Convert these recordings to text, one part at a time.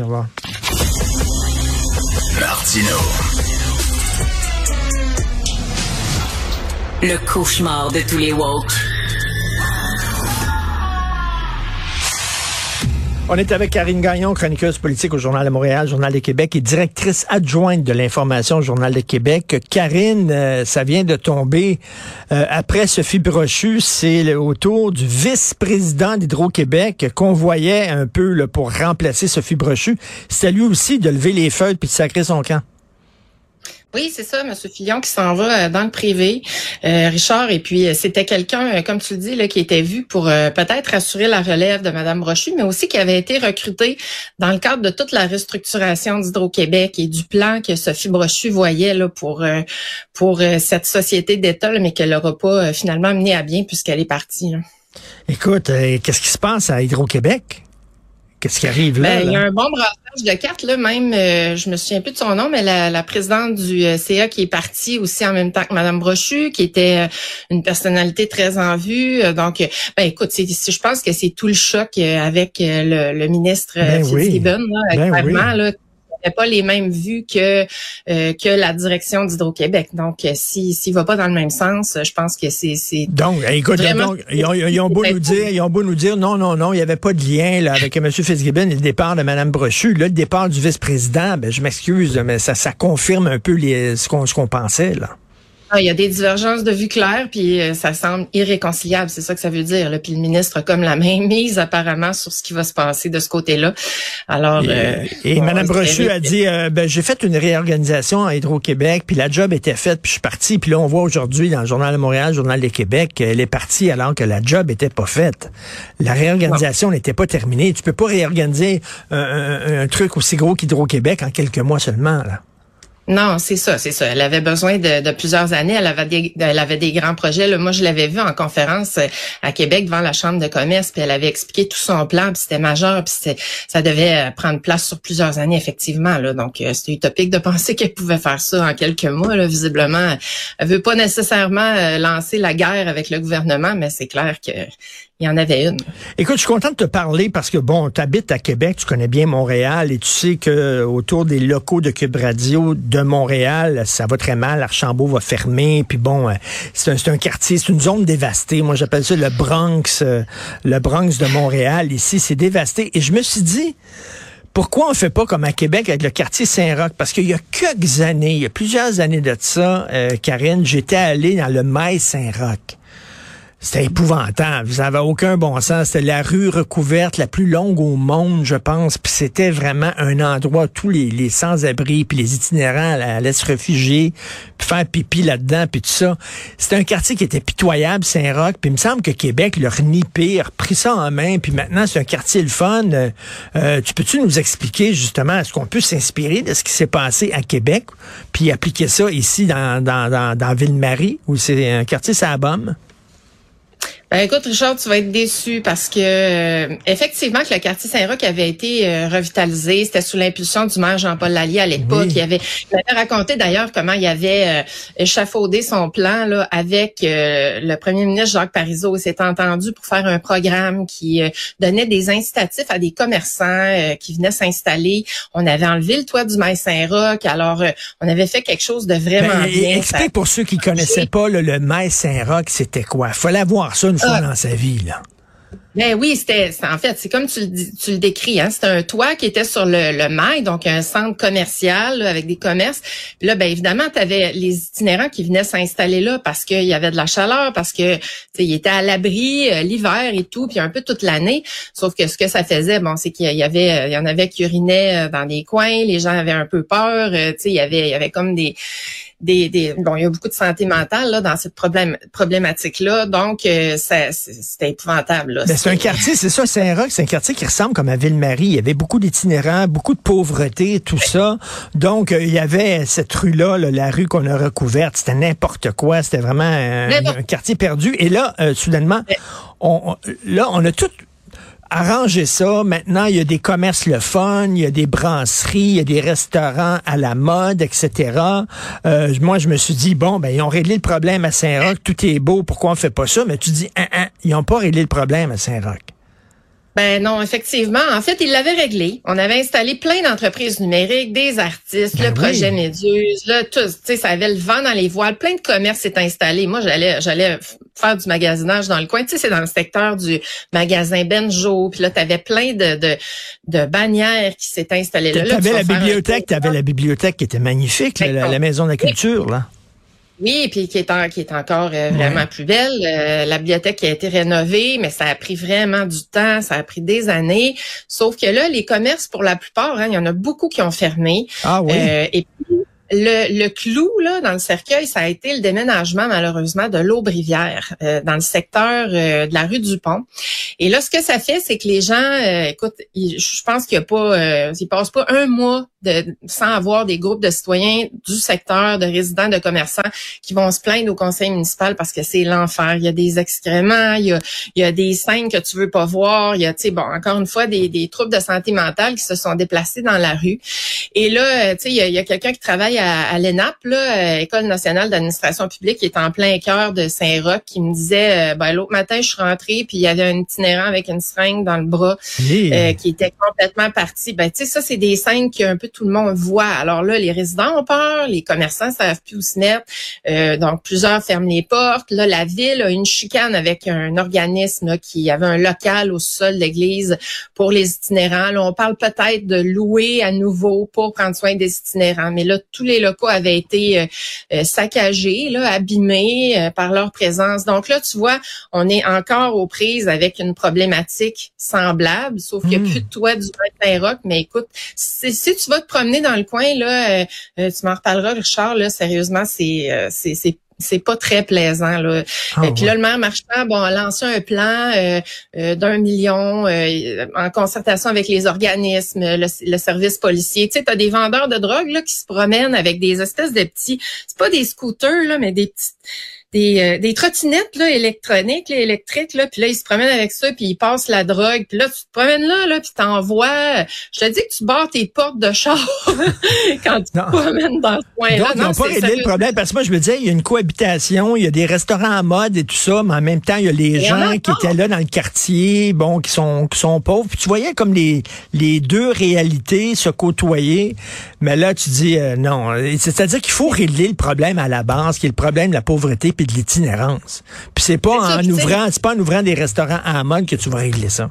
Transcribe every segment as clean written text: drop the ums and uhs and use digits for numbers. Au revoir. Martino. Le cauchemar de tous les woke. On est avec Karine Gagnon, chroniqueuse politique au Journal de Montréal, Journal de Québec et directrice adjointe de l'information au Journal de Québec. Karine, ça vient de tomber après Sophie Brochu, c'est au tour du vice-président d'Hydro-Québec qu'on voyait un peu là, pour remplacer Sophie Brochu. C'était lui aussi de lever les feuilles puis de sacrer son camp. Oui, c'est ça, M. Fillon qui s'en va dans le privé, Richard. Et puis, c'était quelqu'un, comme tu le dis, là, qui était vu pour peut-être assurer la relève de Mme Brochu, mais aussi qui avait été recruté dans le cadre de toute la restructuration d'Hydro-Québec et du plan que Sophie Brochu voyait là pour cette société d'État, là, mais qu'elle n'aura pas finalement mené à bien puisqu'elle est partie. Là. Écoute, qu'est-ce qui se passe à Hydro-Québec? Qu'est-ce qui arrive là? Il y a un bon brassage de cartes, là, même, je me souviens plus de son nom, mais la présidente du CA qui est partie aussi en même temps que Mme Brochu, qui était une personnalité très en vue. Donc, écoute, je pense que c'est tout le choc avec le ministre Fitzgibbon, clairement, là, qui n'avait pas les mêmes vues que la direction d'Hydro-Québec. Donc, s'il va pas dans le même sens, je pense que c'est donc, écoute, donc, ils ont beau nous dire, non, il n'y avait pas de lien là, avec M. Fitzgibbon et le départ de Mme Brochu. Là, le départ du vice-président, je m'excuse, mais ça confirme un peu ce qu'on pensait, là. Ah, il y a des divergences de vues claires, puis ça semble irréconciliable, c'est ça que ça veut dire. Là. Puis le ministre a comme la mainmise apparemment sur ce qui va se passer de ce côté-là. Alors, et Mme Brochu a dit, j'ai fait une réorganisation à Hydro-Québec, puis la job était faite, puis je suis partie. Puis là, on voit aujourd'hui dans le Journal de Montréal, le Journal de Québec, elle est partie alors que la job était pas faite. La réorganisation n'était pas terminée. Tu peux pas réorganiser un truc aussi gros qu'Hydro-Québec en quelques mois seulement, là. Non, c'est ça. Elle avait besoin de plusieurs années. Elle avait des grands projets. Là, moi, je l'avais vu en conférence à Québec devant la Chambre de commerce, puis elle avait expliqué tout son plan, puis c'était majeur, puis ça devait prendre place sur plusieurs années, effectivement. Là. Donc, c'était utopique de penser qu'elle pouvait faire ça en quelques mois. Là. Visiblement, elle veut pas nécessairement lancer la guerre avec le gouvernement, mais c'est clair que... il y en avait une. Écoute, je suis content de te parler parce que, bon, tu habites à Québec, tu connais bien Montréal et tu sais que autour des locaux de Cube Radio de Montréal, ça va très mal, Archambault va fermer, puis bon, c'est un quartier, c'est une zone dévastée. Moi, j'appelle ça le Bronx de Montréal. Ici, c'est dévasté. Et je me suis dit... pourquoi on ne fait pas comme à Québec avec le quartier Saint-Roch? Parce qu'il y a quelques années, il y a plusieurs années de ça, Karine, j'étais allé dans le Maï-Saint-Roch. C'était épouvantable, ça n'avait aucun bon sens. C'était la rue recouverte la plus longue au monde, je pense. Puis c'était vraiment un endroit où tous les sans-abri, puis les itinérants allaient se réfugier, puis faire pipi là-dedans, puis tout ça. C'était un quartier qui était pitoyable, Saint-Roch. Puis il me semble que Québec l'a renippé, a repris ça en main. Puis maintenant, c'est un quartier le fun. Tu peux-tu nous expliquer justement, est-ce qu'on peut s'inspirer de ce qui s'est passé à Québec, puis appliquer ça ici dans Ville-Marie, où c'est un quartier ça bombe? Écoute, Richard, tu vas être déçu parce que effectivement que le quartier Saint-Roch avait été revitalisé, c'était sous l'impulsion du maire Jean-Paul Lallier à l'époque. Oui. Il avait raconté d'ailleurs comment il avait échafaudé son plan là avec le premier ministre Jacques Parizeau. Il s'est entendu pour faire un programme qui donnait des incitatifs à des commerçants qui venaient s'installer. On avait enlevé le toit du Maï-Saint-Roch, alors on avait fait quelque chose de vraiment bien. Explique pour ceux qui connaissaient pas là, le Maï-Saint-Roch, c'était quoi? Fallait voir ça dans sa vie, là. Ben oui, c'est comme tu le décris, hein. C'était un toit qui était sur le mail, donc un centre commercial là, avec des commerces. Puis là, ben évidemment, tu avais les itinérants qui venaient s'installer là parce qu'il y avait de la chaleur, parce que ils étaient à l'abri l'hiver et tout, puis un peu toute l'année. Sauf que ce que ça faisait, bon, c'est qu'il y en avait qui urinaient dans des coins, les gens avaient un peu peur, il y avait comme des bon, il y a beaucoup de santé mentale là dans cette problématique là, donc c'était épouvantable là. C'est un quartier, c'est ça, Saint-Roch, c'est un quartier qui ressemble comme à Ville-Marie. Il y avait beaucoup d'itinérants, beaucoup de pauvreté, tout ça. Donc il y avait cette rue là, la rue qu'on a recouverte, c'était n'importe quoi, c'était vraiment un quartier perdu. Et là soudainement, on a tout arranger ça. Maintenant, il y a des commerces le fun, il y a des brasseries, il y a des restaurants à la mode, etc. Moi, je me suis dit, ils ont réglé le problème à Saint-Roch, tout est beau, pourquoi on fait pas ça? Mais tu dis, ils ont pas réglé le problème à Saint-Roch. Ben non, effectivement. En fait, il l'avait réglé. On avait installé plein d'entreprises numériques, des artistes, ben le projet Méduse, là, tout, tu sais, ça avait le vent dans les voiles. Plein de commerces s'est installé. Moi, j'allais faire du magasinage dans le coin. Tu sais, c'est dans le secteur du magasin Benjo. Puis là, t'avais plein de bannières qui s'étaient installées. Là, t'avais la bibliothèque qui était magnifique, là, la maison de la culture, là. Oui, puis qui est encore vraiment plus belle. La bibliothèque qui a été rénovée, mais ça a pris vraiment du temps, ça a pris des années. Sauf que là, les commerces, pour la plupart, il y en a beaucoup qui ont fermé. Ah oui. Et puis, le clou là dans le cercueil, ça a été le déménagement malheureusement de l'Aube-Rivière dans le secteur de la rue Dupont. Et là, ce que ça fait, c'est que les gens, écoute, je pense qu'il y a pas, ils passent pas un mois sans avoir des groupes de citoyens du secteur, de résidents, de commerçants qui vont se plaindre au conseil municipal parce que c'est l'enfer. Il y a des excréments, il y a des scènes que tu veux pas voir, il y a, tu sais, bon, encore une fois, des troubles de santé mentale qui se sont déplacés dans la rue. Et là, tu sais, il y a quelqu'un qui travaille à l'ENAP, là, École nationale d'administration publique, qui est en plein cœur de Saint-Roch, qui me disait, ben l'autre matin, je suis rentrée, puis il y avait un itinérant avec une seringue dans le bras qui était complètement parti. Ben, tu sais, ça, c'est des scènes qu'un peu tout le monde voit. Alors là, les résidents ont peur, les commerçants savent plus où se mettre, donc plusieurs ferment les portes. Là, la ville a une chicane avec un organisme là, qui avait un local au sol de l'église pour les itinérants. Là, on parle peut-être de louer à nouveau pour prendre soin des itinérants, mais là, tous les locaux avaient été saccagés, là, abîmés par leur présence. Donc là, tu vois, on est encore aux prises avec une problématique semblable, sauf qu'il n'y a plus de toit du Maï-Saint-Roch. Mais écoute, si tu vas te promener dans le coin, là, tu m'en reparleras, Richard, là, sérieusement, c'est pas très plaisant, là. Puis là, le maire Marchand, bon, a lancé un plan d'1 million en concertation avec les organismes, le service policier. Tu sais, t'as des vendeurs de drogue, là, qui se promènent avec des espèces de petits, c'est pas des scooters, là, mais des trottinettes là électriques là, puis là ils se promènent avec ça, puis ils passent la drogue, puis là tu te promènes là puis t'envoies, je te dis que tu barres tes portes de char quand tu te promènes dans ce coin là. Donc, ils n'ont pas réglé le problème, parce que moi je me disais, il y a une cohabitation, il y a des restaurants à mode et tout ça, mais en même temps il y a les gens qui étaient là dans le quartier, bon, qui sont pauvres, puis tu voyais comme les deux réalités se côtoyer. Mais là tu dis non, c'est-à-dire qu'il faut régler le problème à la base, qui est le problème de la pauvreté puis de l'itinérance. Puis c'est pas en ouvrant des restaurants à la mode que tu vas régler ça.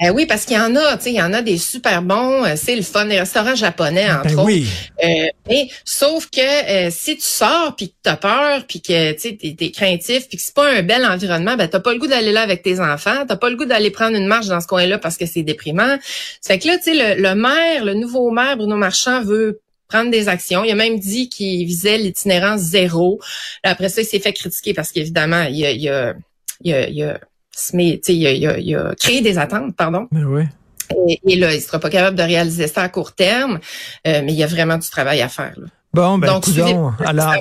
Ben oui, parce qu'il y en a, tu sais, il y en a des super bons, c'est le fun, les restaurants japonais, entre autres. Oui. Mais sauf que si tu sors puis que t'as peur, puis que tu t'es craintif, puis que c'est pas un bel environnement, ben t'as pas le goût d'aller là avec tes enfants, t'as pas le goût d'aller prendre une marche dans ce coin-là parce que c'est déprimant. C'est que là, tu sais, le nouveau maire, Bruno Marchand, veut prendre des actions. Il a même dit qu'il visait l'itinérance zéro. Après ça, il s'est fait critiquer parce qu'évidemment, il a créé des attentes, pardon. Mais oui. Et là, il sera pas capable de réaliser ça à court terme, mais il y a vraiment du travail à faire, là. Bon, ben, coudonc, alors,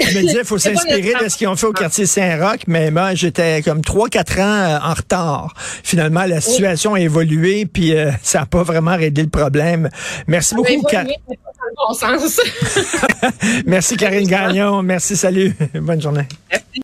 je me disais, il faut s'inspirer de ce qu'ils ont fait au quartier Saint-Roch, mais moi, j'étais comme 3-4 ans en retard. Finalement, la situation a évolué, puis ça n'a pas vraiment réglé le problème. Merci beaucoup, Karine. Bon sens. Merci, Karine Gagnon. Merci, salut. Bonne journée. Merci.